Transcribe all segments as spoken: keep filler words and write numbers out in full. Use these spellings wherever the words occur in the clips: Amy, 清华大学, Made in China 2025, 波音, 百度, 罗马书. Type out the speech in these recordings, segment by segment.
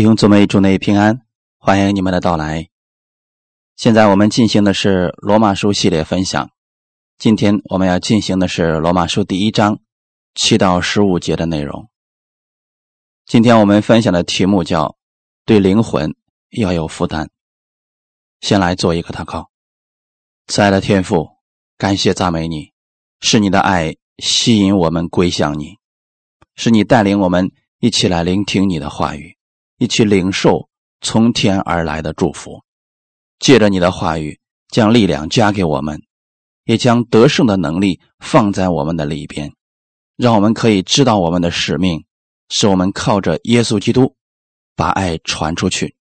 弟兄姊妹，主内平安，欢迎你们的到来。现在我们进行的是罗马书系列分享，今天我们要进行的是罗马书第一章七到十五节的内容。今天我们分享的题目叫对灵魂要有负担。先来做一个祷告。慈爱的天父，感谢赞美你，是你的爱吸引我们归向你，是你带领我们一起来聆听你的话语，一起领受从天而来的祝福。借着你的话语，将力量加给我们，也将得胜的能力放在我们的里边，让我们可以知道我们的使命，使我们靠着耶稣基督把爱传出去。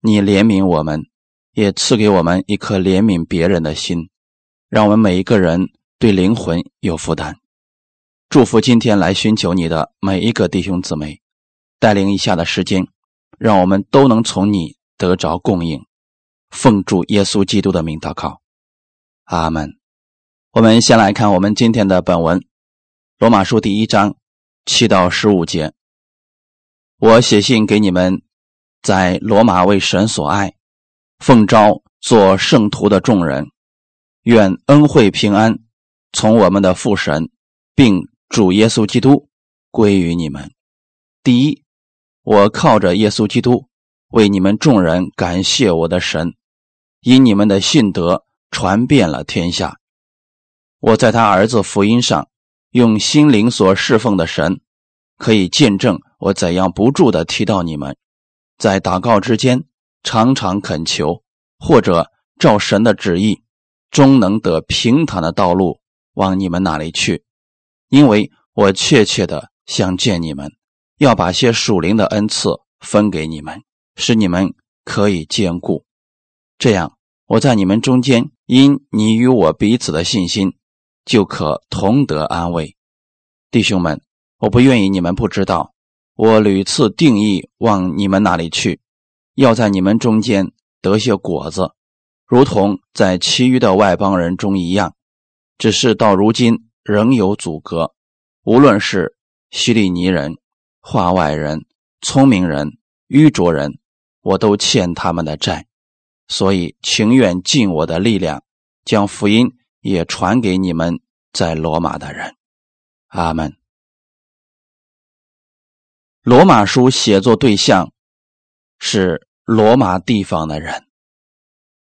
你怜悯我们，也赐给我们一颗怜悯别人的心，让我们每一个人对灵魂有负担。祝福今天来寻求你的每一个弟兄姊妹，带领以下的时间，让我们都能从你得着供应。奉主耶稣基督的名祷告，阿们。我们先来看我们今天的本文，罗马书第一章七到十五节。我写信给你们，在罗马为神所爱，奉召做圣徒的众人，愿恩惠平安从我们的父神，并主耶稣基督归于你们。第一，我靠着耶稣基督为你们众人感谢我的神，因你们的信德传遍了天下。我在他儿子福音上用心灵所侍奉的神，可以见证我怎样不住地提到你们，在祷告之间常常恳求，或者照神的旨意，终能得平坦的道路往你们那里去。因为我切切地想见你们，要把些属灵的恩赐分给你们，使你们可以坚固。这样，我在你们中间，因你与我彼此的信心，就可同得安慰。弟兄们，我不愿意你们不知道，我屡次定意往你们那里去，要在你们中间得些果子，如同在其余的外邦人中一样。只是到如今仍有阻隔，无论是希利尼人、化外人、聪明人、愚拙人，我都欠他们的债，所以情愿尽我的力量，将福音也传给你们在罗马的人。阿们。罗马书写作对象是罗马地方的人，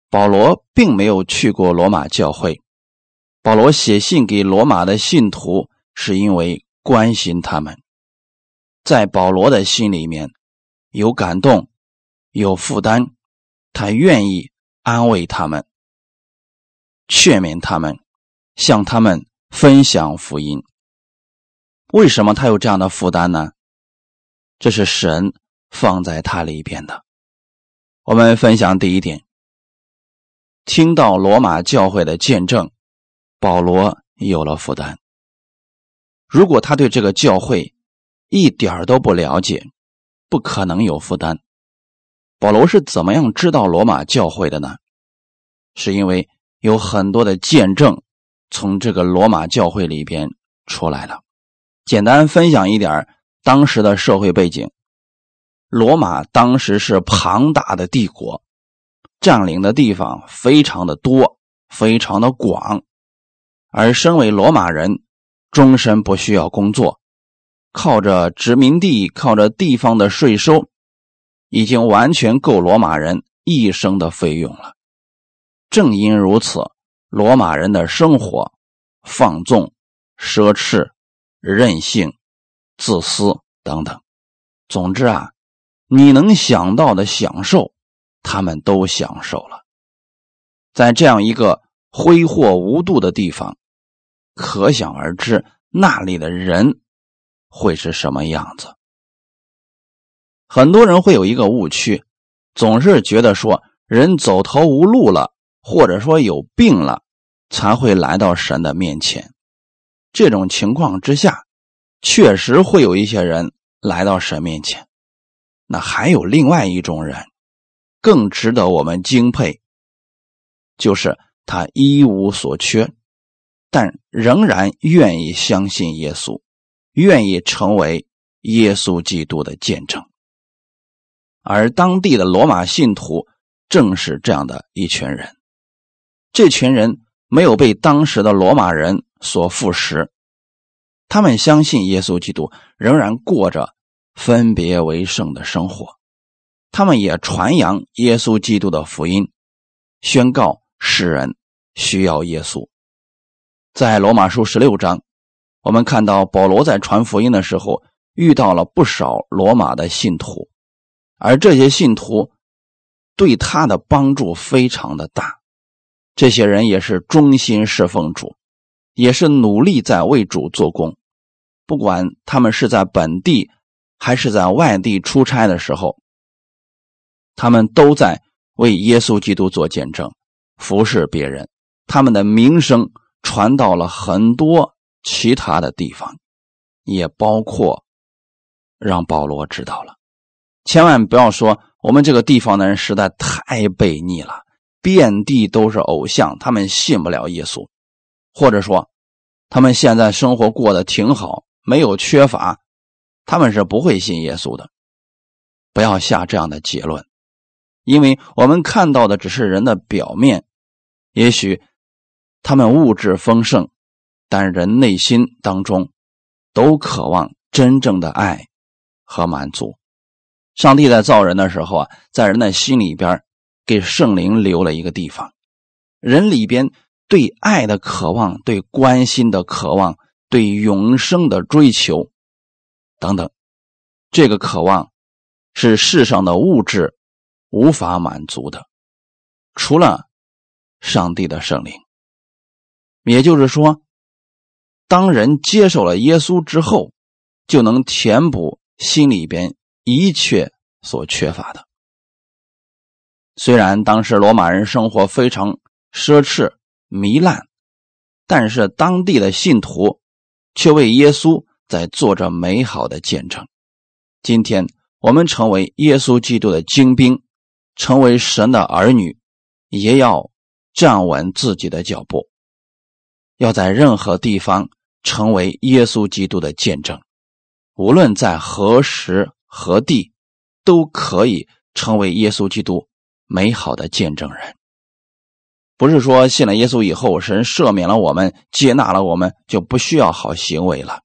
保罗并没有去过罗马教会。保罗写信给罗马的信徒，是因为关心他们。在保罗的心里面有感动，有负担，他愿意安慰他们，劝勉他们，向他们分享福音。为什么他有这样的负担呢？这是神放在他里边的。我们分享第一点，听到罗马教会的见证，保罗有了负担。如果他对这个教会一点都不了解，不可能有负担。保罗是怎么样知道罗马教会的呢？是因为有很多的见证从这个罗马教会里边出来了。简单分享一点当时的社会背景。罗马当时是庞大的帝国，占领的地方非常的多，非常的广，而身为罗马人，终身不需要工作，靠着殖民地，靠着地方的税收，已经完全够罗马人一生的费用了。正因如此，罗马人的生活放纵、奢侈、任性、自私等等，总之啊，你能想到的享受，他们都享受了。在这样一个挥霍无度的地方，可想而知那里的人会是什么样子。很多人会有一个误区，总是觉得说人走投无路了，或者说有病了，才会来到神的面前。这种情况之下，确实会有一些人来到神面前。那还有另外一种人，更值得我们敬佩，就是他一无所缺，但仍然愿意相信耶稣，愿意成为耶稣基督的见证。而当地的罗马信徒正是这样的一群人。这群人没有被当时的罗马人所腐蚀，他们相信耶稣基督，仍然过着分别为圣的生活。他们也传扬耶稣基督的福音，宣告世人需要耶稣。在罗马书十六章，我们看到保罗在传福音的时候遇到了不少罗马的信徒，而这些信徒对他的帮助非常的大。这些人也是忠心侍奉主，也是努力在为主做工。不管他们是在本地还是在外地出差的时候，他们都在为耶稣基督做见证，服侍别人，他们的名声传到了很多其他的地方，也包括让保罗知道了。千万不要说我们这个地方的人实在太悖逆了，遍地都是偶像，他们信不了耶稣，或者说他们现在生活过得挺好，没有缺乏，他们是不会信耶稣的。不要下这样的结论，因为我们看到的只是人的表面，也许他们物质丰盛，但人内心当中都渴望真正的爱和满足。上帝在造人的时候啊，在人的心里边给圣灵留了一个地方，人里边对爱的渴望，对关心的渴望，对永生的追求等等，这个渴望是世上的物质无法满足的，除了上帝的圣灵。也就是说，当人接受了耶稣之后，就能填补心里边一切所缺乏的。虽然当时罗马人生活非常奢侈糜烂，但是当地的信徒却为耶稣在做着美好的见证。今天我们成为耶稣基督的精兵，成为神的儿女，也要站稳自己的脚步，要在任何地方成为耶稣基督的见证，无论在何时何地，都可以成为耶稣基督美好的见证人。不是说信了耶稣以后，神赦免了我们，接纳了我们，就不需要好行为了。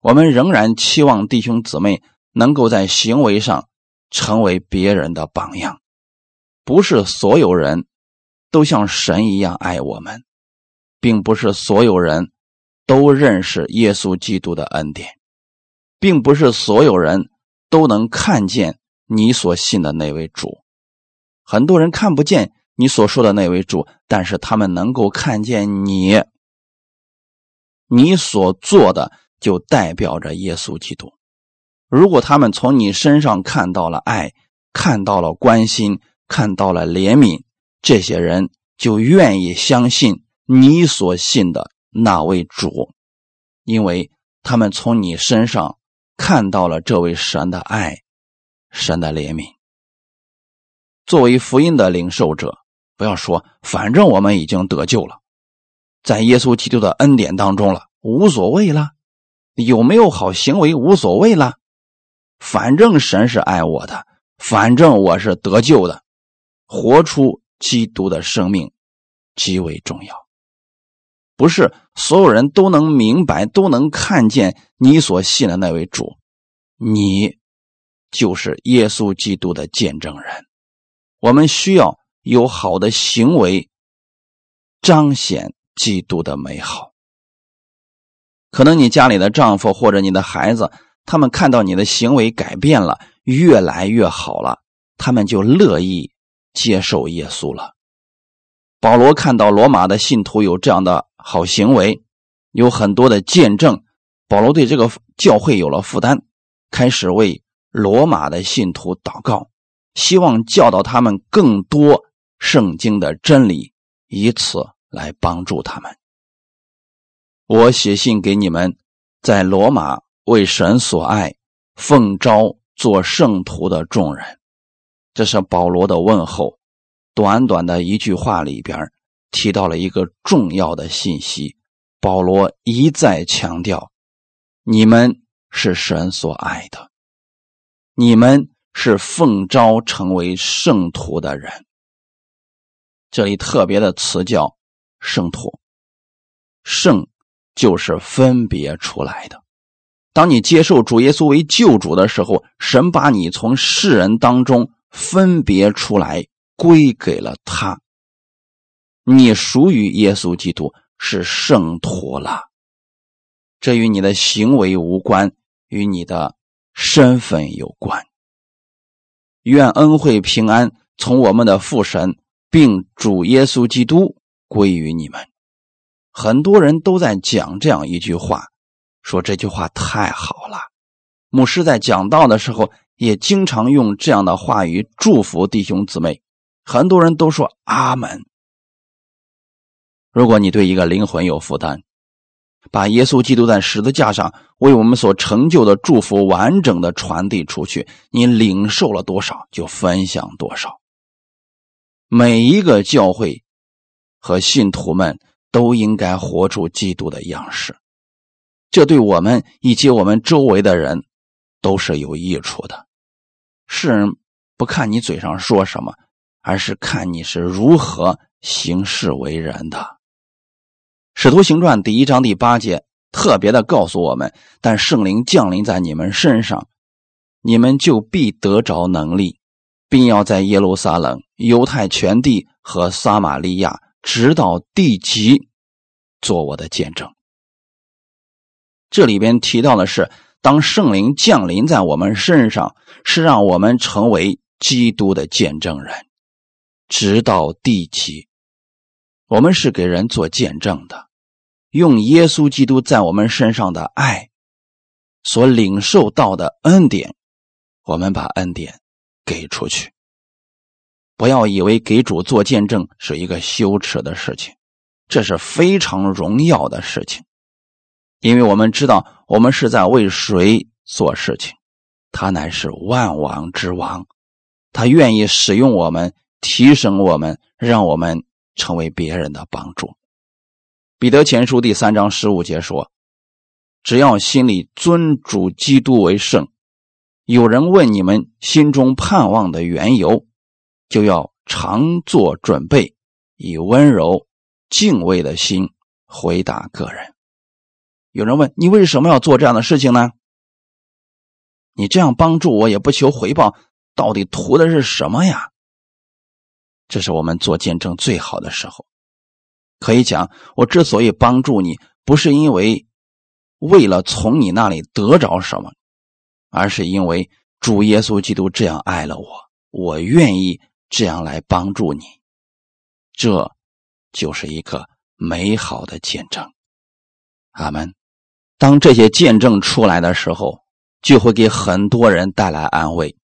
我们仍然期望弟兄姊妹能够在行为上成为别人的榜样。不是所有人都像神一样爱我们，并不是所有人都认识耶稣基督的恩典，并不是所有人都能看见你所信的那位主。很多人看不见你所说的那位主，但是他们能够看见你，你所做的就代表着耶稣基督。如果他们从你身上看到了爱，看到了关心，看到了怜悯，这些人就愿意相信你所信的那位主，因为他们从你身上看到了这位神的爱，神的怜悯。作为福音的领受者，不要说反正我们已经得救了，在耶稣基督的恩典当中了，无所谓了，有没有好行为无所谓了，反正神是爱我的，反正我是得救的。活出基督的生命极为重要。不是所有人都能明白，都能看见你所信的那位主，你就是耶稣基督的见证人。我们需要有好的行为彰显基督的美好。可能你家里的丈夫或者你的孩子，他们看到你的行为改变了，越来越好了，他们就乐意接受耶稣了。保罗看到罗马的信徒有这样的好行为，有很多的见证，保罗对这个教会有了负担，开始为罗马的信徒祷告，希望教导他们更多圣经的真理，以此来帮助他们。我写信给你们，在罗马为神所爱，奉召做圣徒的众人。这是保罗的问候，短短的一句话里边提到了一个重要的信息。保罗一再强调，你们是神所爱的，你们是奉召成为圣徒的人。这里特别的词叫圣徒，圣就是分别出来的。当你接受主耶稣为救主的时候，神把你从世人当中分别出来，归给了他。你属于耶稣基督，是圣徒了。这与你的行为无关，与你的身份有关。愿恩惠平安从我们的父神并主耶稣基督归于你们。很多人都在讲这样一句话，说这句话太好了。牧师在讲道的时候也经常用这样的话语祝福弟兄姊妹，很多人都说阿们。如果你对一个灵魂有负担，把耶稣基督在十字架上为我们所成就的祝福完整的传递出去，你领受了多少就分享多少。每一个教会和信徒们都应该活出基督的样式，这对我们以及我们周围的人都是有益处的。世人不看你嘴上说什么，而是看你是如何行事为人的。使徒行传第一章第八节特别的告诉我们，但圣灵降临在你们身上，你们就必得着能力，并要在耶路撒冷、犹太全地和撒玛利亚直到地极做我的见证。这里边提到的是，当圣灵降临在我们身上，是让我们成为基督的见证人，直到地极。我们是给人做见证的，用耶稣基督在我们身上的爱所领受到的恩典，我们把恩典给出去。不要以为给主做见证是一个羞耻的事情，这是非常荣耀的事情，因为我们知道我们是在为谁做事情，他乃是万王之王，他愿意使用我们，提升我们，让我们成为别人的帮助。彼得前书第三章十五节说，只要心里尊主基督为圣，有人问你们心中盼望的缘由，就要常做准备，以温柔敬畏的心回答个人。有人问，你为什么要做这样的事情呢？你这样帮助我也不求回报，到底图的是什么呀？这是我们做见证最好的时候。可以讲，我之所以帮助你，不是因为为了从你那里得着什么，而是因为主耶稣基督这样爱了我，我愿意这样来帮助你。这就是一个美好的见证。阿们。当这些见证出来的时候，就会给很多人带来安慰，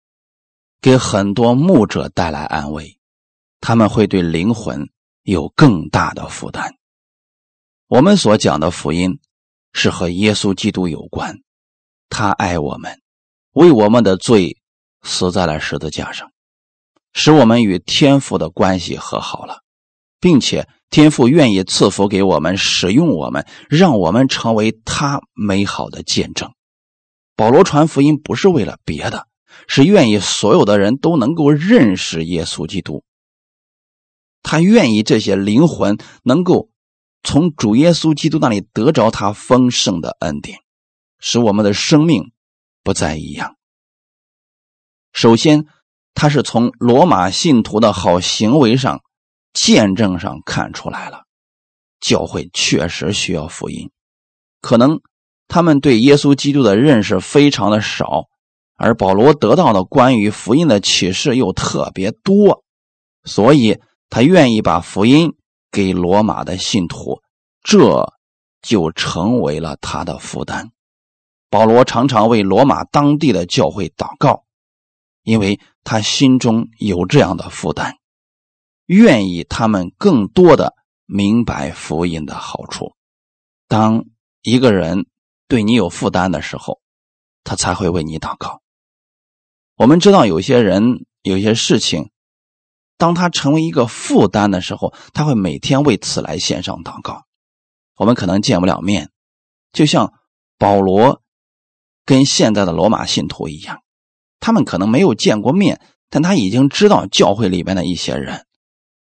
给很多牧者带来安慰，他们会对灵魂有更大的负担。我们所讲的福音是和耶稣基督有关，他爱我们，为我们的罪死在了十字架上，使我们与天父的关系和好了，并且天父愿意赐福给我们，使用我们，让我们成为他美好的见证。保罗传福音不是为了别的，是愿意所有的人都能够认识耶稣基督。他愿意这些灵魂能够从主耶稣基督那里得着他丰盛的恩典，使我们的生命不再一样。首先，他是从罗马信徒的好行为上、见证上看出来了，教会确实需要福音。可能他们对耶稣基督的认识非常的少，而保罗得到的关于福音的启示又特别多，所以他愿意把福音给罗马的信徒，这就成为了他的负担。保罗常常为罗马当地的教会祷告，因为他心中有这样的负担，愿意他们更多的明白福音的好处。当一个人对你有负担的时候，他才会为你祷告。我们知道有些人，有些事情，当他成为一个负担的时候，他会每天为此来献上祷告。我们可能见不了面，就像保罗跟现在的罗马信徒一样，他们可能没有见过面，但他已经知道教会里边的一些人，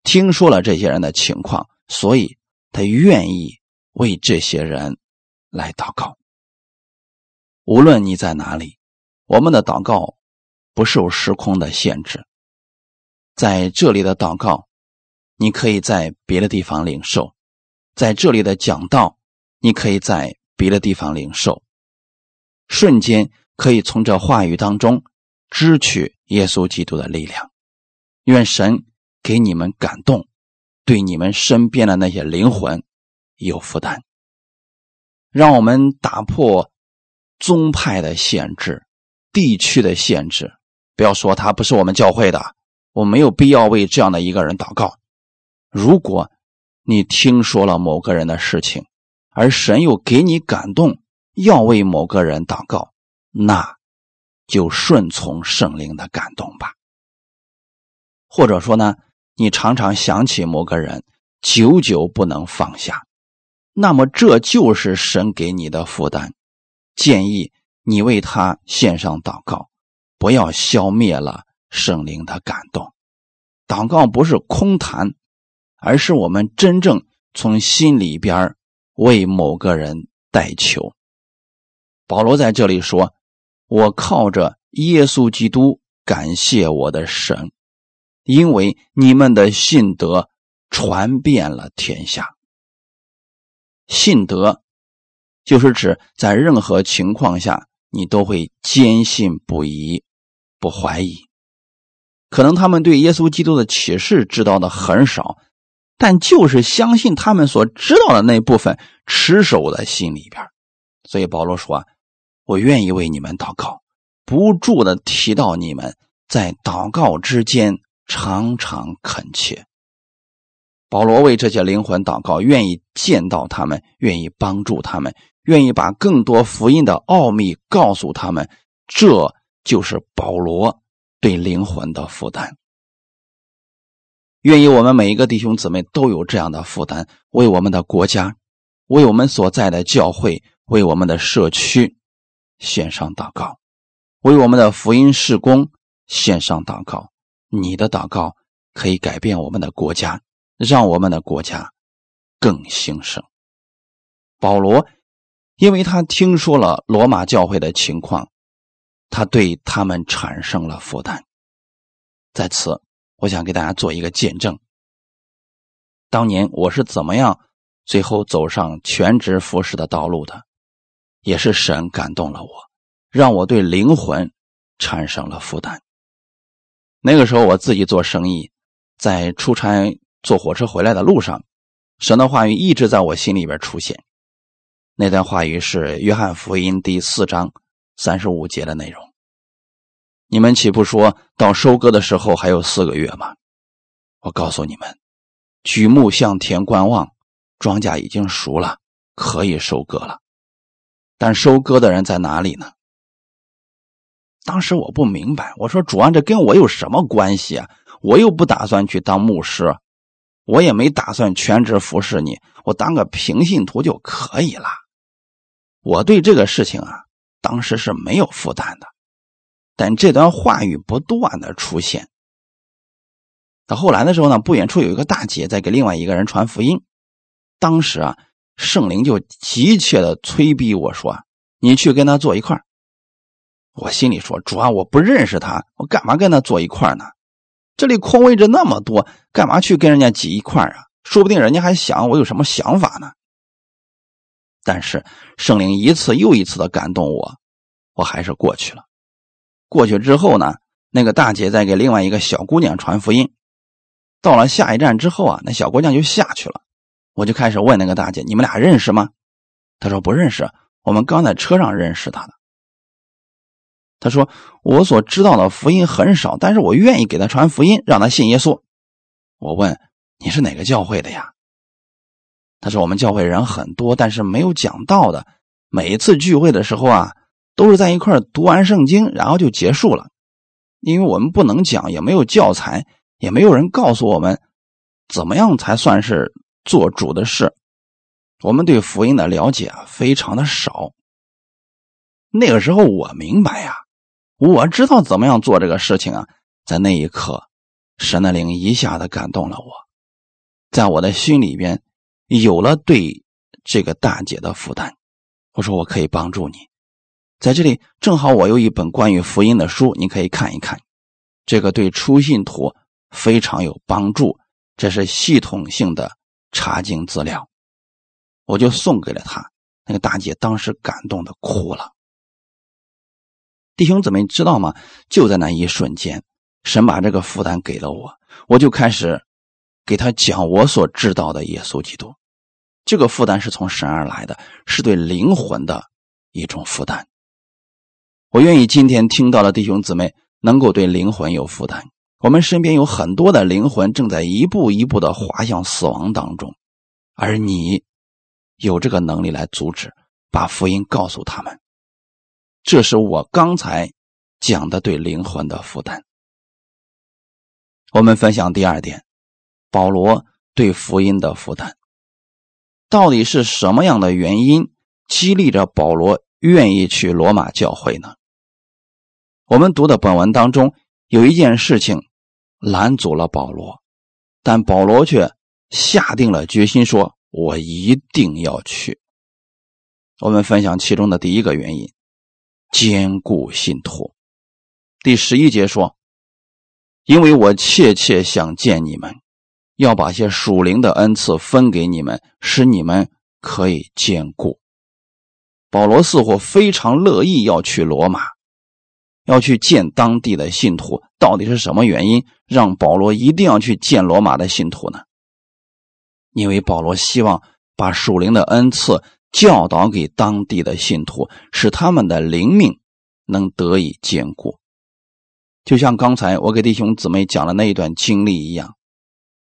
听说了这些人的情况，所以他愿意为这些人来祷告。无论你在哪里，我们的祷告不受时空的限制。在这里的祷告，你可以在别的地方领受；在这里的讲道，你可以在别的地方领受。瞬间可以从这话语当中支取耶稣基督的力量。愿神给你们感动，对你们身边的那些灵魂有负担。让我们打破宗派的限制，地区的限制。不要说他不是我们教会的，我没有必要为这样的一个人祷告。如果你听说了某个人的事情，而神又给你感动要为某个人祷告，那就顺从圣灵的感动吧。或者说呢，你常常想起某个人，久久不能放下，那么这就是神给你的负担。建议你为他献上祷告，不要消灭了圣灵的感动。祷告不是空谈，而是我们真正从心里边为某个人代求。保罗在这里说，我靠着耶稣基督感谢我的神，因为你们的信德传遍了天下。信德就是指在任何情况下你都会坚信不疑，不怀疑。可能他们对耶稣基督的启示知道的很少，但就是相信他们所知道的那部分，持守在心里边。所以保罗说啊，我愿意为你们祷告，不住地提到你们，在祷告之间常常恳切。保罗为这些灵魂祷告，愿意见到他们，愿意帮助他们，愿意把更多福音的奥秘告诉他们。这就是保罗对灵魂的负担。愿意我们每一个弟兄姊妹都有这样的负担，为我们的国家，为我们所在的教会，为我们的社区献上祷告，为我们的福音事工献上祷告。你的祷告可以改变我们的国家，让我们的国家更兴盛。保罗因为他听说了罗马教会的情况，他对他们产生了负担。在此我想给大家做一个见证，当年我是怎么样最后走上全职服侍的道路的，也是神感动了我，让我对灵魂产生了负担。那个时候我自己做生意，在出差坐火车回来的路上，神的话语一直在我心里边出现。那段话语是约翰福音第四章三十五节的内容。你们岂不说到收割的时候还有四个月吗？我告诉你们，举目向田观望，庄稼已经熟了，可以收割了。但收割的人在哪里呢？当时我不明白，我说主啊，这跟我有什么关系啊？我又不打算去当牧师，我也没打算全职服侍你，我当个平信徒就可以了。我对这个事情啊，当时是没有负担的。但这段话语不断的出现。到后来的时候呢，不远处有一个大姐在给另外一个人传福音，当时啊，圣灵就急切的催逼我说，你去跟他坐一块儿。我心里说，主啊，我不认识他，我干嘛跟他坐一块儿呢？这里空位置那么多，干嘛去跟人家挤一块儿啊？说不定人家还想我有什么想法呢。但是圣灵一次又一次的感动我，我还是过去了。过去之后呢，那个大姐在给另外一个小姑娘传福音。到了下一站之后啊，那小姑娘就下去了。我就开始问那个大姐，你们俩认识吗？她说不认识，我们刚在车上认识她的。他说，我所知道的福音很少，但是我愿意给他传福音，让他信耶稣。我问，你是哪个教会的呀？他说，我们教会人很多，但是没有讲道的，每一次聚会的时候啊，都是在一块读完圣经然后就结束了，因为我们不能讲，也没有教材，也没有人告诉我们怎么样才算是做主的事，我们对福音的了解啊非常的少。那个时候我明白啊，我知道怎么样做这个事情啊。在那一刻，神的灵一下子感动了我，在我的心里边有了对这个大姐的负担。我说我可以帮助你，在这里正好我有一本关于福音的书，你可以看一看，这个对初信徒非常有帮助，这是系统性的查经资料。我就送给了他，那个大姐当时感动的哭了。弟兄姊妹知道吗？就在那一瞬间，神把这个负担给了我，我就开始给他讲我所知道的耶稣基督。这个负担是从神而来的，是对灵魂的一种负担。我愿意今天听到的弟兄姊妹能够对灵魂有负担。我们身边有很多的灵魂正在一步一步的滑向死亡当中，而你有这个能力来阻止，把福音告诉他们。这是我刚才讲的对灵魂的负担。我们分享第二点，保罗对福音的负担。到底是什么样的原因激励着保罗愿意去罗马教会呢？我们读的本文当中有一件事情拦阻了保罗，但保罗却下定了决心说我一定要去。我们分享其中的第一个原因，坚固信徒。第十一节说，因为我切切想见你们，要把些属灵的恩赐分给你们，使你们可以坚固。保罗似乎非常乐意要去罗马，要去见当地的信徒。到底是什么原因让保罗一定要去见罗马的信徒呢？因为保罗希望把属灵的恩赐教导给当地的信徒，使他们的灵命能得以坚固。就像刚才我给弟兄姊妹讲的那一段经历一样，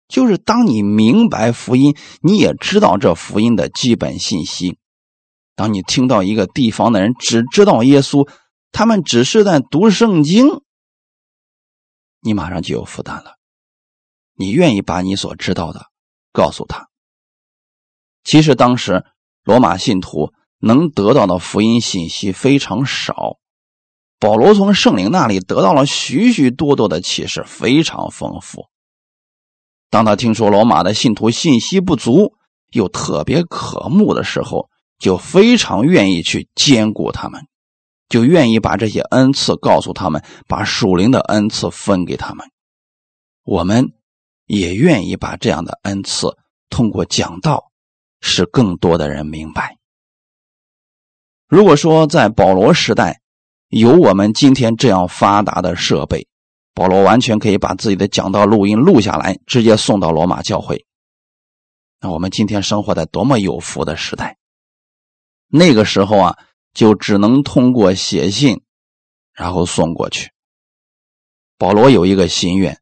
就是当你明白福音，你也知道这福音的基本信息。当你听到一个地方的人只知道耶稣，他们只是在读圣经，你马上就有负担了。你愿意把你所知道的告诉他。其实当时罗马信徒能得到的福音信息非常少，保罗从圣灵那里得到了许许多多的启示，非常丰富。当他听说罗马的信徒信息不足又特别渴慕的时候，就非常愿意去兼顾他们，就愿意把这些恩赐告诉他们，把属灵的恩赐分给他们。我们也愿意把这样的恩赐通过讲道使更多的人明白。如果说在保罗时代有我们今天这样发达的设备，保罗完全可以把自己的讲道录音录下来，直接送到罗马教会。那我们今天生活在多么有福的时代。那个时候啊，就只能通过写信然后送过去。保罗有一个心愿，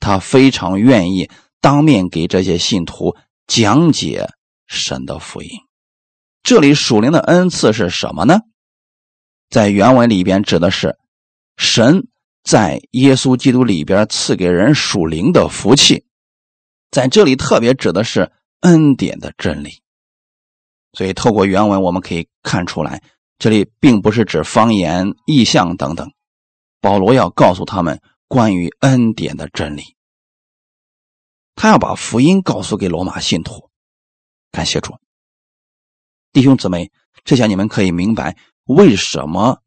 他非常愿意当面给这些信徒讲解神的福音。这里属灵的恩赐是什么呢？在原文里边指的是神在耶稣基督里边赐给人属灵的福气，在这里特别指的是恩典的真理。所以透过原文我们可以看出来，这里并不是指方言、异象等等，保罗要告诉他们关于恩典的真理，他要把福音告诉给罗马信徒。感谢主，弟兄姊妹，这下你们可以明白为什么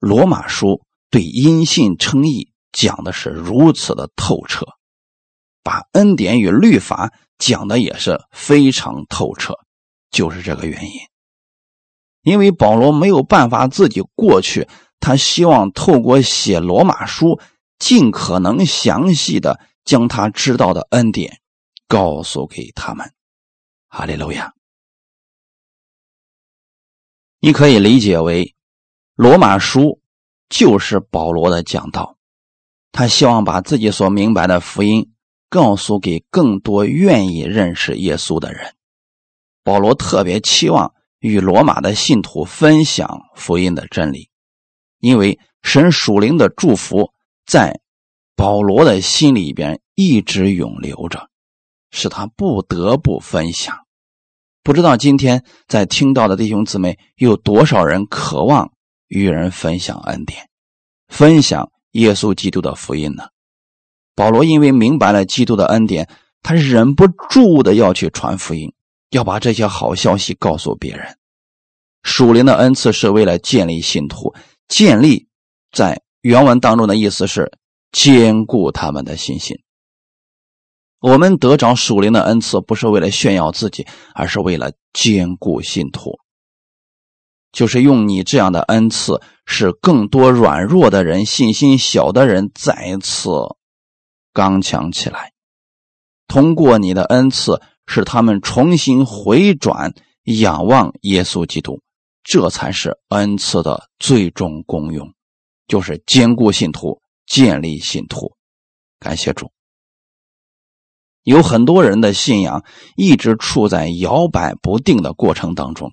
罗马书对因信称义讲的是如此的透彻，把恩典与律法讲的也是非常透彻，就是这个原因。因为保罗没有办法自己过去，他希望透过写罗马书尽可能详细的将他知道的恩典告诉给他们。哈利路亚。你可以理解为罗马书就是保罗的讲道，他希望把自己所明白的福音告诉给更多愿意认识耶稣的人。保罗特别期望与罗马的信徒分享福音的真理，因为神属灵的祝福在保罗的心里边一直永留着，使他不得不分享。不知道今天在听到的弟兄姊妹有多少人渴望与人分享恩典，分享耶稣基督的福音呢。保罗因为明白了基督的恩典，他忍不住的要去传福音，要把这些好消息告诉别人。属灵的恩赐是为了建立信徒，建立在原文当中的意思是坚固他们的信心。我们得着属灵的恩赐不是为了炫耀自己，而是为了坚固信徒，就是用你这样的恩赐使更多软弱的人、信心小的人再次刚强起来，通过你的恩赐使他们重新回转仰望耶稣基督，这才是恩赐的最终功用，就是坚固信徒，建立信徒。感谢主，有很多人的信仰一直处在摇摆不定的过程当中，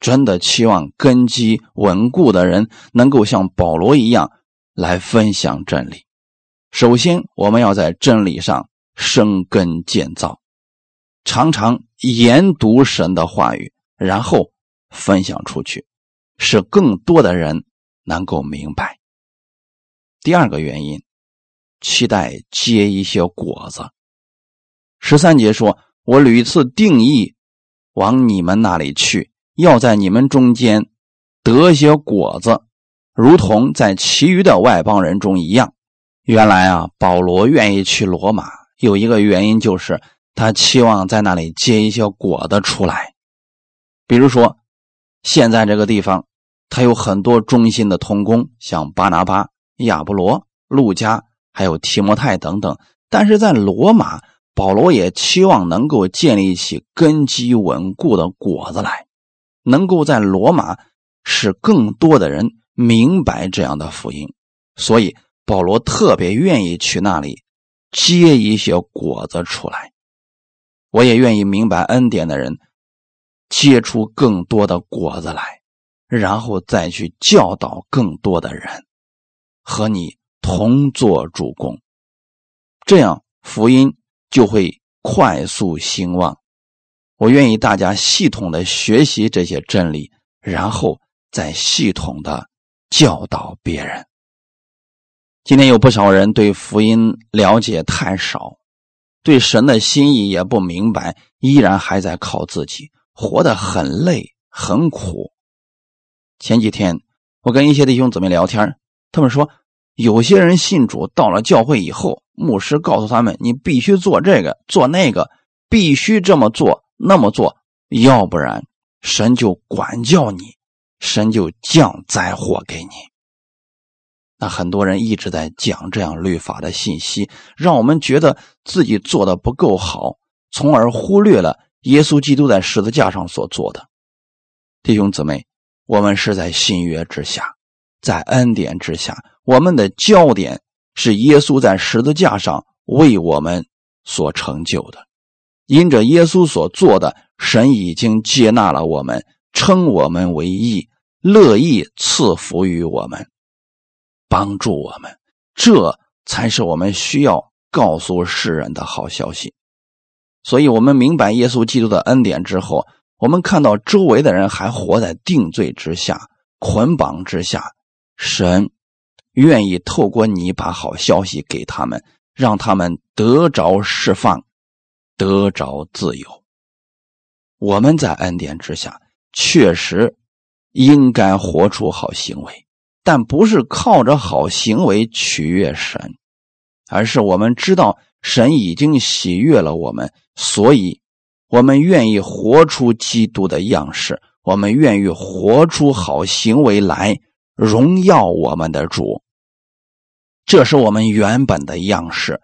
真的期望根基稳固的人能够像保罗一样来分享真理。首先我们要在真理上生根建造，常常研读神的话语，然后分享出去，使更多的人能够明白。第二个原因，期待结一些果子。十三节说，我屡次定义往你们那里去，要在你们中间得些果子，如同在其余的外邦人中一样。原来啊，保罗愿意去罗马，有一个原因就是他期望在那里结一些果子出来。比如说现在这个地方他有很多忠心的同工，像巴拿巴、亚布罗、路加还有提摩太等等，但是在罗马，保罗也期望能够建立起根基稳固的果子来，能够在罗马使更多的人明白这样的福音，所以保罗特别愿意去那里结一些果子出来。我也愿意明白恩典的人结出更多的果子来，然后再去教导更多的人，和你同做主工，这样福音就会快速兴旺。我愿意大家系统的学习这些真理，然后再系统的教导别人。今天有不少人对福音了解太少，对神的心意也不明白，依然还在靠自己，活得很累很苦。前几天我跟一些弟兄姊妹聊天，他们说有些人信主到了教会以后，牧师告诉他们，你必须做这个做那个，必须这么做那么做，要不然神就管教你，神就降灾祸给你。那很多人一直在讲这样律法的信息，让我们觉得自己做的不够好，从而忽略了耶稣基督在十字架上所做的。弟兄姊妹，我们是在新约之下，在恩典之下，我们的焦点是耶稣在十字架上为我们所成就的。因着耶稣所做的，神已经接纳了我们，称我们为义，乐意赐福于我们，帮助我们，这才是我们需要告诉世人的好消息。所以我们明白耶稣基督的恩典之后，我们看到周围的人还活在定罪之下、捆绑之下，神愿意透过你把好消息给他们，让他们得着释放，得着自由。我们在恩典之下确实应该活出好行为，但不是靠着好行为取悦神，而是我们知道神已经喜悦了我们，所以我们愿意活出基督的样式，我们愿意活出好行为来荣耀我们的主。这是我们原本的样式，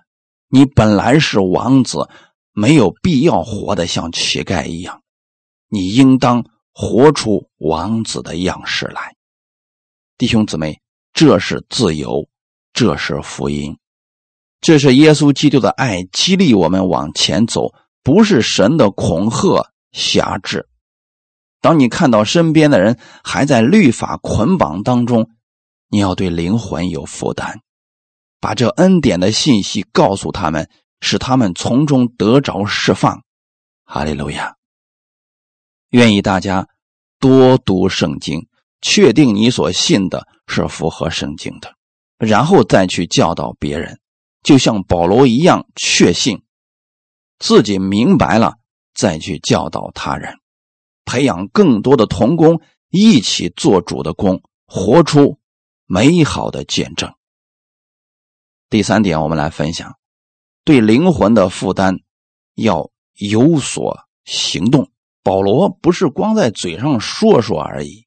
你本来是王子，没有必要活得像乞丐一样，你应当活出王子的样式来。弟兄姊妹，这是自由，这是福音，这是耶稣基督的爱激励我们往前走，不是神的恐吓辖制。当你看到身边的人还在律法捆绑当中，你要对灵魂有负担，把这恩典的信息告诉他们，使他们从中得着释放。哈利路亚！愿意大家多读圣经，确定你所信的是符合圣经的，然后再去教导别人，就像保罗一样确信自己明白了，再去教导他人，培养更多的同工一起做主的工，活出美好的见证。第三点，我们来分享对灵魂的负担要有所行动。保罗不是光在嘴上说说而已，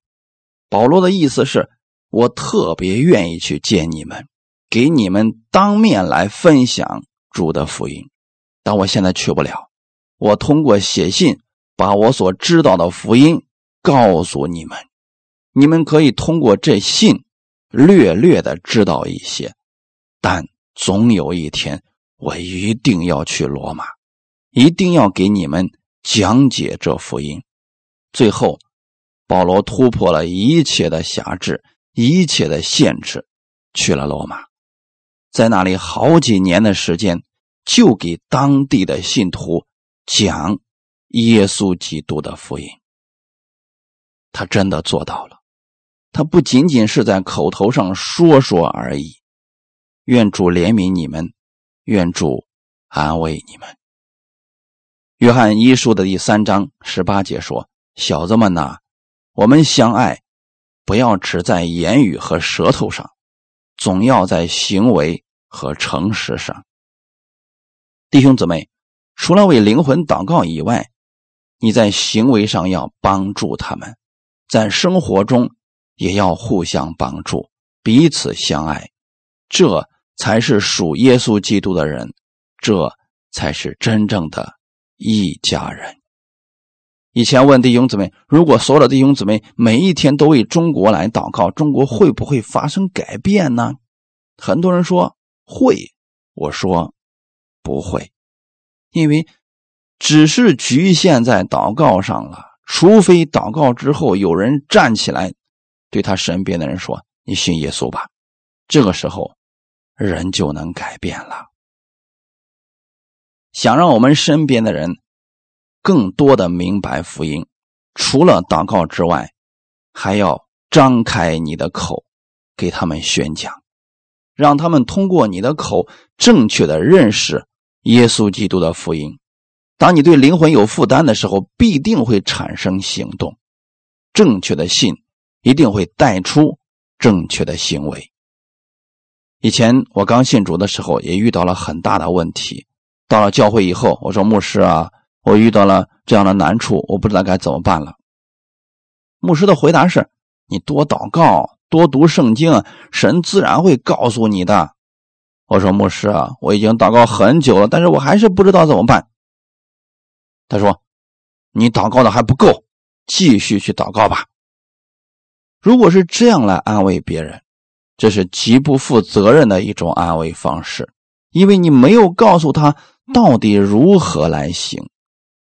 保罗的意思是，我特别愿意去见你们，给你们当面来分享主的福音，但我现在去不了，我通过写信把我所知道的福音告诉你们，你们可以通过这信略略的知道一些，但总有一天我一定要去罗马，一定要给你们讲解这福音。最后，保罗突破了一切的辖制，一切的限制，去了罗马，在那里好几年的时间，就给当地的信徒讲耶稣基督的福音。他真的做到了，他不仅仅是在口头上说说而已。愿主怜悯你们，愿主安慰你们。约翰一书的第三章十八节说，小子们啊，我们相爱，不要只在言语和舌头上，总要在行为和诚实上。弟兄姊妹，除了为灵魂祷告以外，你在行为上要帮助他们，在生活中也要互相帮助，彼此相爱，这才是属耶稣基督的人，这才是真正的一家人。以前问弟兄姊妹，如果所有的弟兄姊妹每一天都为中国来祷告，中国会不会发生改变呢？很多人说会，我说不会，因为只是局限在祷告上了，除非祷告之后有人站起来对他身边的人说，你信耶稣吧，这个时候人就能改变了。想让我们身边的人更多的明白福音，除了祷告之外，还要张开你的口给他们宣讲，让他们通过你的口正确的认识耶稣基督的福音。当你对灵魂有负担的时候，必定会产生行动，正确的信一定会带出正确的行为。以前我刚信主的时候也遇到了很大的问题，到了教会以后，我说牧师啊，我遇到了这样的难处，我不知道该怎么办了。牧师的回答是，你多祷告，多读圣经，神自然会告诉你的。我说牧师啊，我已经祷告很久了，但是我还是不知道怎么办。他说，你祷告的还不够，继续去祷告吧。如果是这样来安慰别人，这是极不负责任的一种安慰方式，因为你没有告诉他到底如何来行。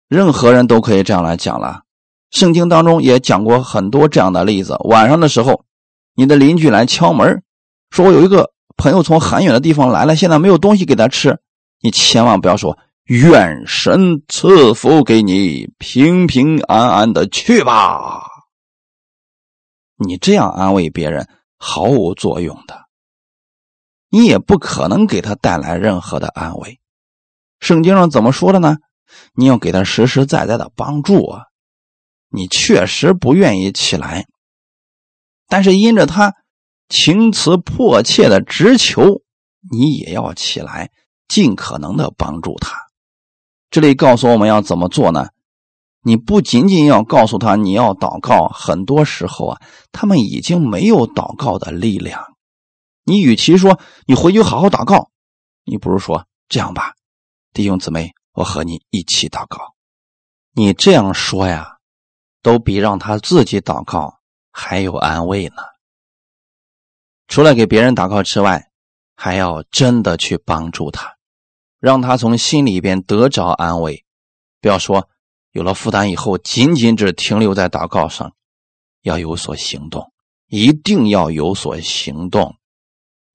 任何人都可以这样来讲了，圣经当中也讲过很多这样的例子。晚上的时候，你的邻居来敲门，说我有一个朋友从很远的地方来了，现在没有东西给他吃，你千万不要说愿神赐福给你，平平安安的去吧。你这样安慰别人毫无作用的，你也不可能给他带来任何的安慰。圣经上怎么说的呢？你要给他实实在在的帮助啊！你确实不愿意起来，但是因着他情辞迫切的直求，你也要起来，尽可能的帮助他。这里告诉我们要怎么做呢？你不仅仅要告诉他你要祷告，很多时候啊，他们已经没有祷告的力量。你与其说你回去好好祷告，你不如说这样吧，弟兄姊妹，我和你一起祷告。你这样说呀，都比让他自己祷告还有安慰呢。除了给别人祷告之外，还要真的去帮助他，让他从心里边得着安慰。不要说有了负担以后仅仅只停留在祷告上，要有所行动，一定要有所行动。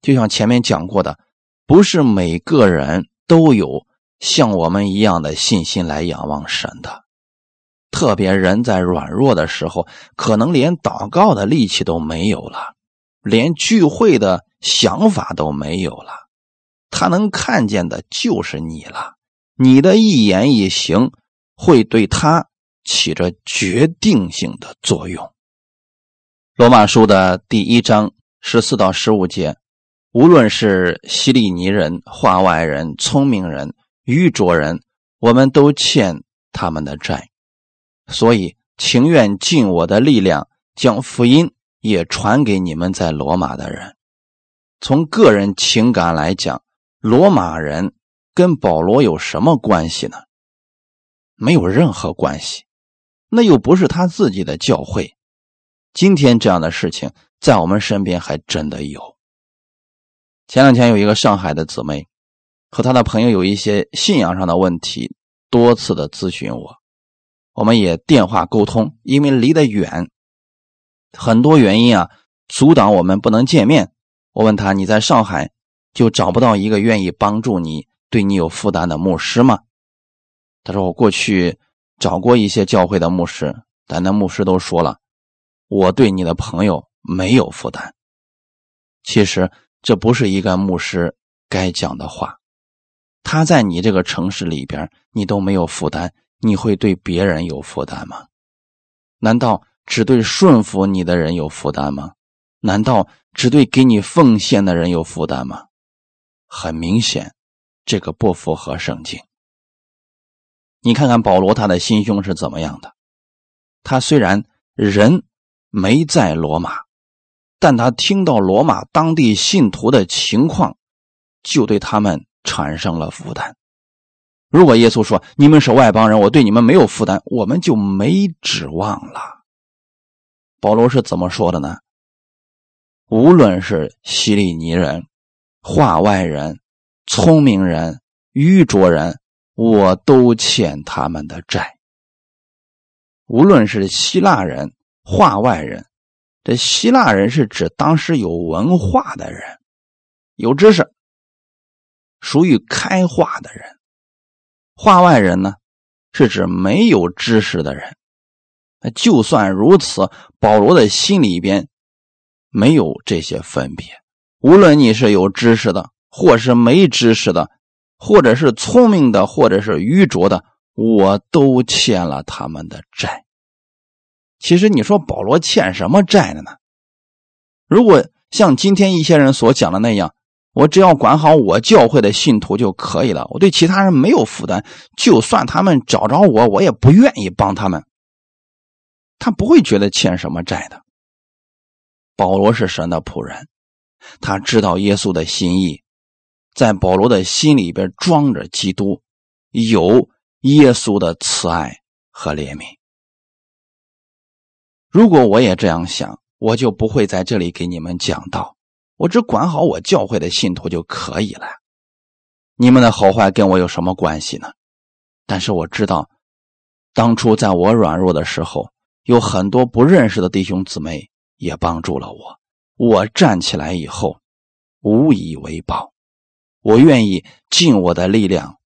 就像前面讲过的，不是每个人都有像我们一样的信心来仰望神的，特别人在软弱的时候，可能连祷告的力气都没有了，连聚会的想法都没有了。他能看见的就是你了，你的一言一行会对他起着决定性的作用。罗马书的第一章十四到十五节，无论是希利尼人、化外人、聪明人、愚拙人，我们都欠他们的债。所以情愿尽我的力量，将福音也传给你们在罗马的人。从个人情感来讲，罗马人跟保罗有什么关系呢？没有任何关系，那又不是他自己的教会。今天这样的事情在我们身边还真的有。前两天有一个上海的姊妹和她的朋友有一些信仰上的问题，多次的咨询我，我们也电话沟通，因为离得远，很多原因啊阻挡我们不能见面。我问她，你在上海就找不到一个愿意帮助你、对你有负担的牧师吗？她说，我过去找过一些教会的牧师，但那牧师都说了，我对你的朋友没有负担。其实这不是一个牧师该讲的话。他在你这个城市里边你都没有负担，你会对别人有负担吗？难道只对顺服你的人有负担吗？难道只对给你奉献的人有负担吗？很明显，这个不符合圣经。你看看保罗他的心胸是怎么样的。他虽然人没在罗马，但他听到罗马当地信徒的情况，就对他们产生了负担。如果耶稣说你们是外邦人，我对你们没有负担，我们就没指望了。保罗是怎么说的呢？无论是希利尼人、化外人、聪明人、愚拙人，我都欠他们的债。无论是希腊人、化外人，这希腊人是指当时有文化的人，有知识，属于开化的人。化外人呢，是指没有知识的人。就算如此，保罗的心里边没有这些分别。无论你是有知识的，或是没知识的，或者是聪明的，或者是愚拙的，我都欠了他们的债。其实你说保罗欠什么债的呢？如果像今天一些人所讲的那样，我只要管好我教会的信徒就可以了，我对其他人没有负担，就算他们找着我，我也不愿意帮他们，他不会觉得欠什么债的。保罗是神的仆人，他知道耶稣的心意，在保罗的心里边装着基督，有耶稣的慈爱和怜悯。如果我也这样想，我就不会在这里给你们讲道，我只管好我教会的信徒就可以了。你们的好坏跟我有什么关系呢？但是我知道，当初在我软弱的时候，有很多不认识的弟兄姊妹也帮助了我。我站起来以后，无以为报。我愿意尽我的力量，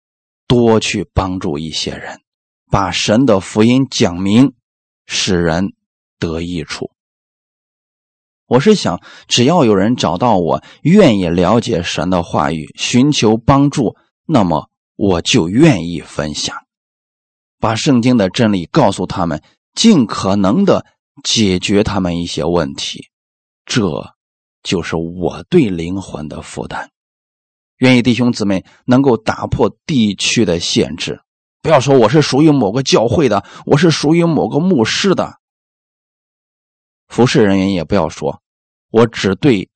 多去帮助一些人，把神的福音讲明，使人得益处。我是想，只要有人找到我，愿意了解神的话语，寻求帮助，那么我就愿意分享，把圣经的真理告诉他们，尽可能的解决他们一些问题。这就是我对灵魂的负担。愿意弟兄姊妹能够打破地区的限制，不要说我是属于某个教会的，我是属于某个牧师的。服侍人员也不要说我只对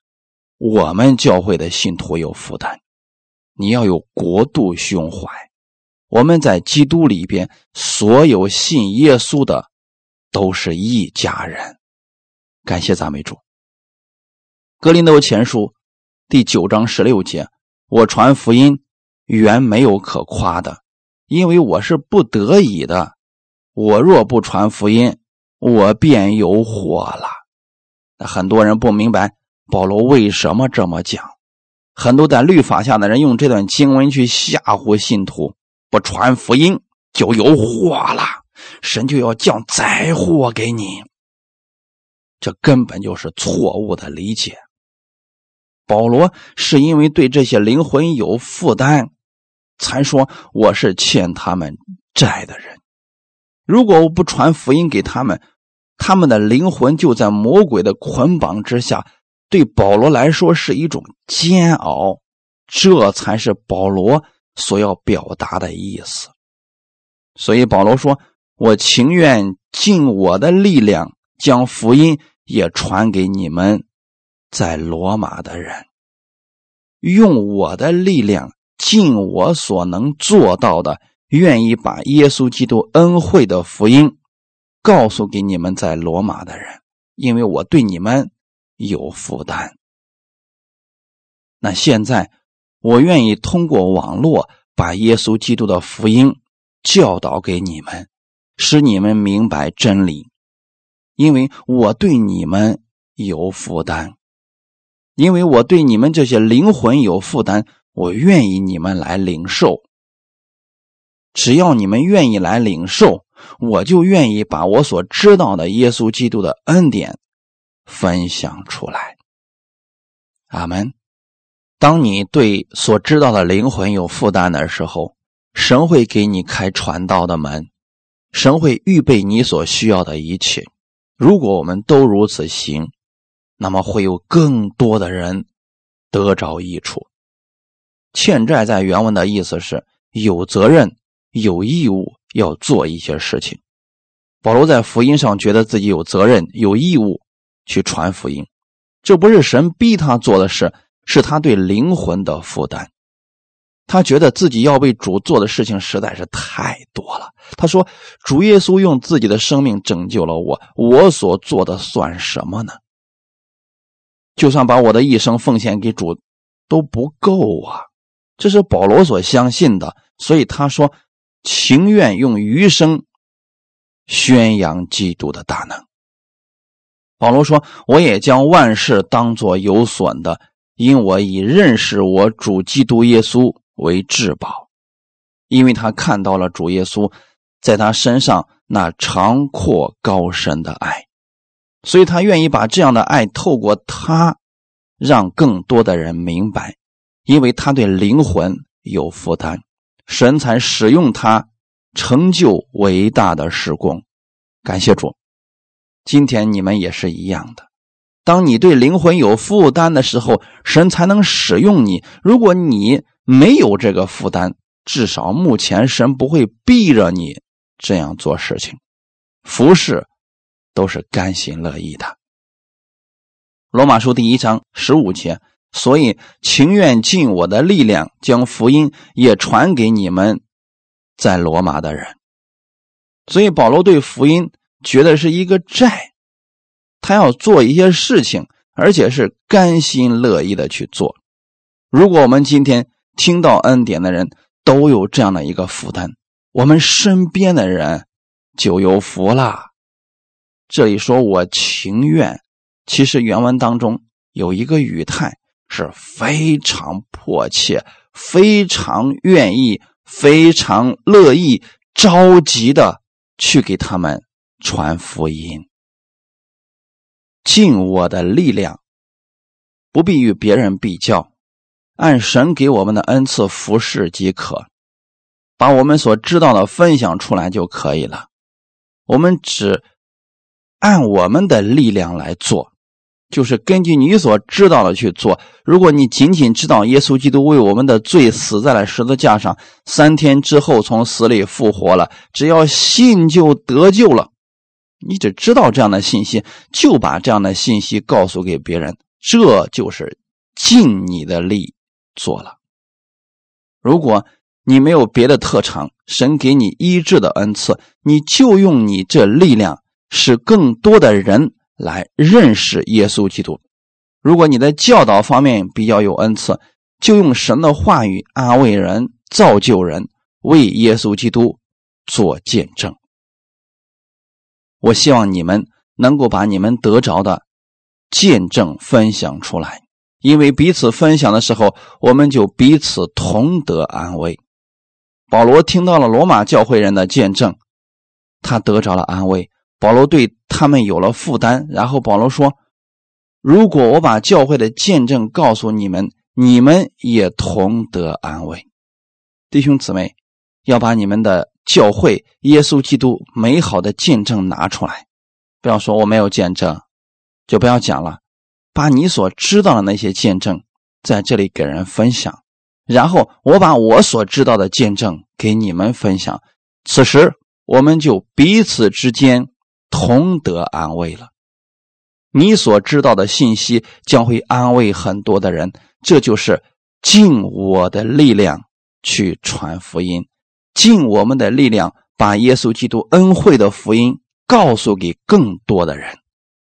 我们教会的信徒有负担，你要有国度胸怀。我们在基督里边，所有信耶稣的都是一家人。感谢赞美主。哥林多前书第九章十六节，我传福音原没有可夸的，因为我是不得已的，我若不传福音，我便有火了。很多人不明白保罗为什么这么讲，很多在律法下的人用这段经文去吓唬信徒，不传福音就有火了，神就要降灾祸给你。这根本就是错误的理解。保罗是因为对这些灵魂有负担，才说我是欠他们债的人。如果我不传福音给他们，他们的灵魂就在魔鬼的捆绑之下，对保罗来说是一种煎熬。这才是保罗所要表达的意思。所以保罗说，我情愿尽我的力量将福音也传给你们在罗马的人，用我的力量，尽我所能做到的，愿意把耶稣基督恩惠的福音告诉给你们在罗马的人，因为我对你们有负担。那现在我愿意通过网络把耶稣基督的福音教导给你们，使你们明白真理，因为我对你们有负担，因为我对你们这些灵魂有负担，我愿意你们来领受。只要你们愿意来领受，我就愿意把我所知道的耶稣基督的恩典分享出来。阿们。当你对所知道的灵魂有负担的时候，神会给你开传道的门，神会预备你所需要的一切。如果我们都如此行，那么会有更多的人得着益处。欠债在原文的意思是有责任、有义务要做一些事情。保罗在福音上觉得自己有责任、有义务去传福音，这不是神逼他做的事，是他对灵魂的负担。他觉得自己要为主做的事情实在是太多了。他说，主耶稣用自己的生命拯救了我，我所做的算什么呢？就算把我的一生奉献给主都不够啊。这是保罗所相信的，所以他说，情愿用余生宣扬基督的大能。保罗说，我也将万事当作有损的，因我已认识我主基督耶稣为至宝。因为他看到了主耶稣在他身上那长阔高深的爱，所以他愿意把这样的爱透过他让更多的人明白，因为他对灵魂有负担，神才使用他成就伟大的事工。感谢主，今天你们也是一样的。当你对灵魂有负担的时候，神才能使用你。如果你没有这个负担，至少目前神不会逼着你这样做事情。服侍都是甘心乐意的。罗马书第一章十五节，所以情愿尽我的力量将福音也传给你们在罗马的人。所以保罗对福音觉得是一个债，他要做一些事情，而且是甘心乐意的去做。如果我们今天听到恩典的人都有这样的一个负担，我们身边的人就有福了。这里说我情愿，其实原文当中有一个语态是非常迫切、非常愿意、非常乐意、着急的去给他们传福音。尽我的力量，不必与别人比较，按神给我们的恩赐服侍即可，把我们所知道的分享出来就可以了。我们只按我们的力量来做，就是根据你所知道的去做。如果你仅仅知道耶稣基督为我们的罪死在了十字架上，三天之后从死里复活了，只要信就得救了，你只知道这样的信息，就把这样的信息告诉给别人，这就是尽你的力做了。如果你没有别的特长，神给你医治的恩赐，你就用你这力量使更多的人来认识耶稣基督。如果你在教导方面比较有恩赐，就用神的话语安慰人、造就人，为耶稣基督做见证。我希望你们能够把你们得着的见证分享出来，因为彼此分享的时候，我们就彼此同得安慰。保罗听到了罗马教会人的见证，他得着了安慰。保罗对他们有了负担，然后保罗说，如果我把教会的见证告诉你们，你们也同得安慰。弟兄姊妹，要把你们的教会耶稣基督美好的见证拿出来，不要说我没有见证就不要讲了，把你所知道的那些见证在这里给人分享，然后我把我所知道的见证给你们分享，此时我们就彼此之间同得安慰了。你所知道的信息将会安慰很多的人，这就是尽我的力量去传福音，尽我们的力量把耶稣基督恩惠的福音告诉给更多的人，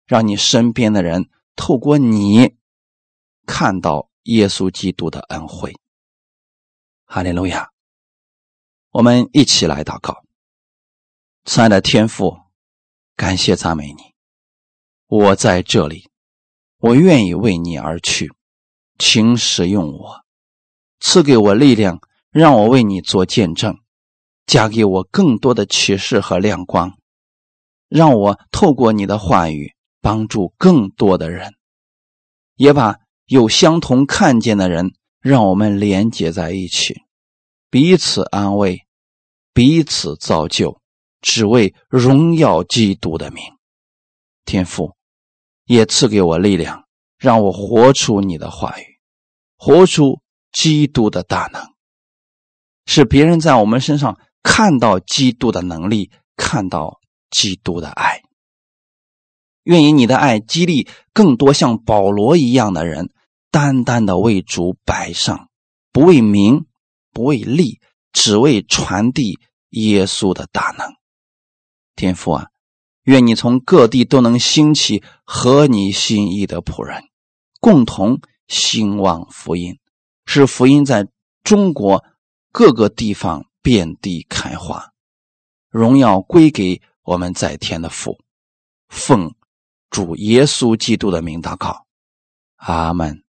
让你身边的人透过你看到耶稣基督的恩惠。哈利路亚！我们一起来祷告。亲爱的天父，感谢赞美你，我在这里，我愿意为你而去，请使用我，赐给我力量，让我为你做见证，加给我更多的启示和亮光，让我透过你的话语帮助更多的人，也把有相同看见的人让我们连结在一起，彼此安慰，彼此造就，只为荣耀基督的名。天父，也赐给我力量，让我活出你的话语，活出基督的大能，使别人在我们身上看到基督的能力，看到基督的爱。愿以你的爱激励更多像保罗一样的人，单单的为主摆上，不为名，不为利，只为传递耶稣的大能。天父啊，愿你从各地都能兴起合你心意的仆人，共同兴旺福音，使福音在中国各个地方遍地开花。荣耀归给我们在天的父，奉主耶稣基督的名祷告，阿们。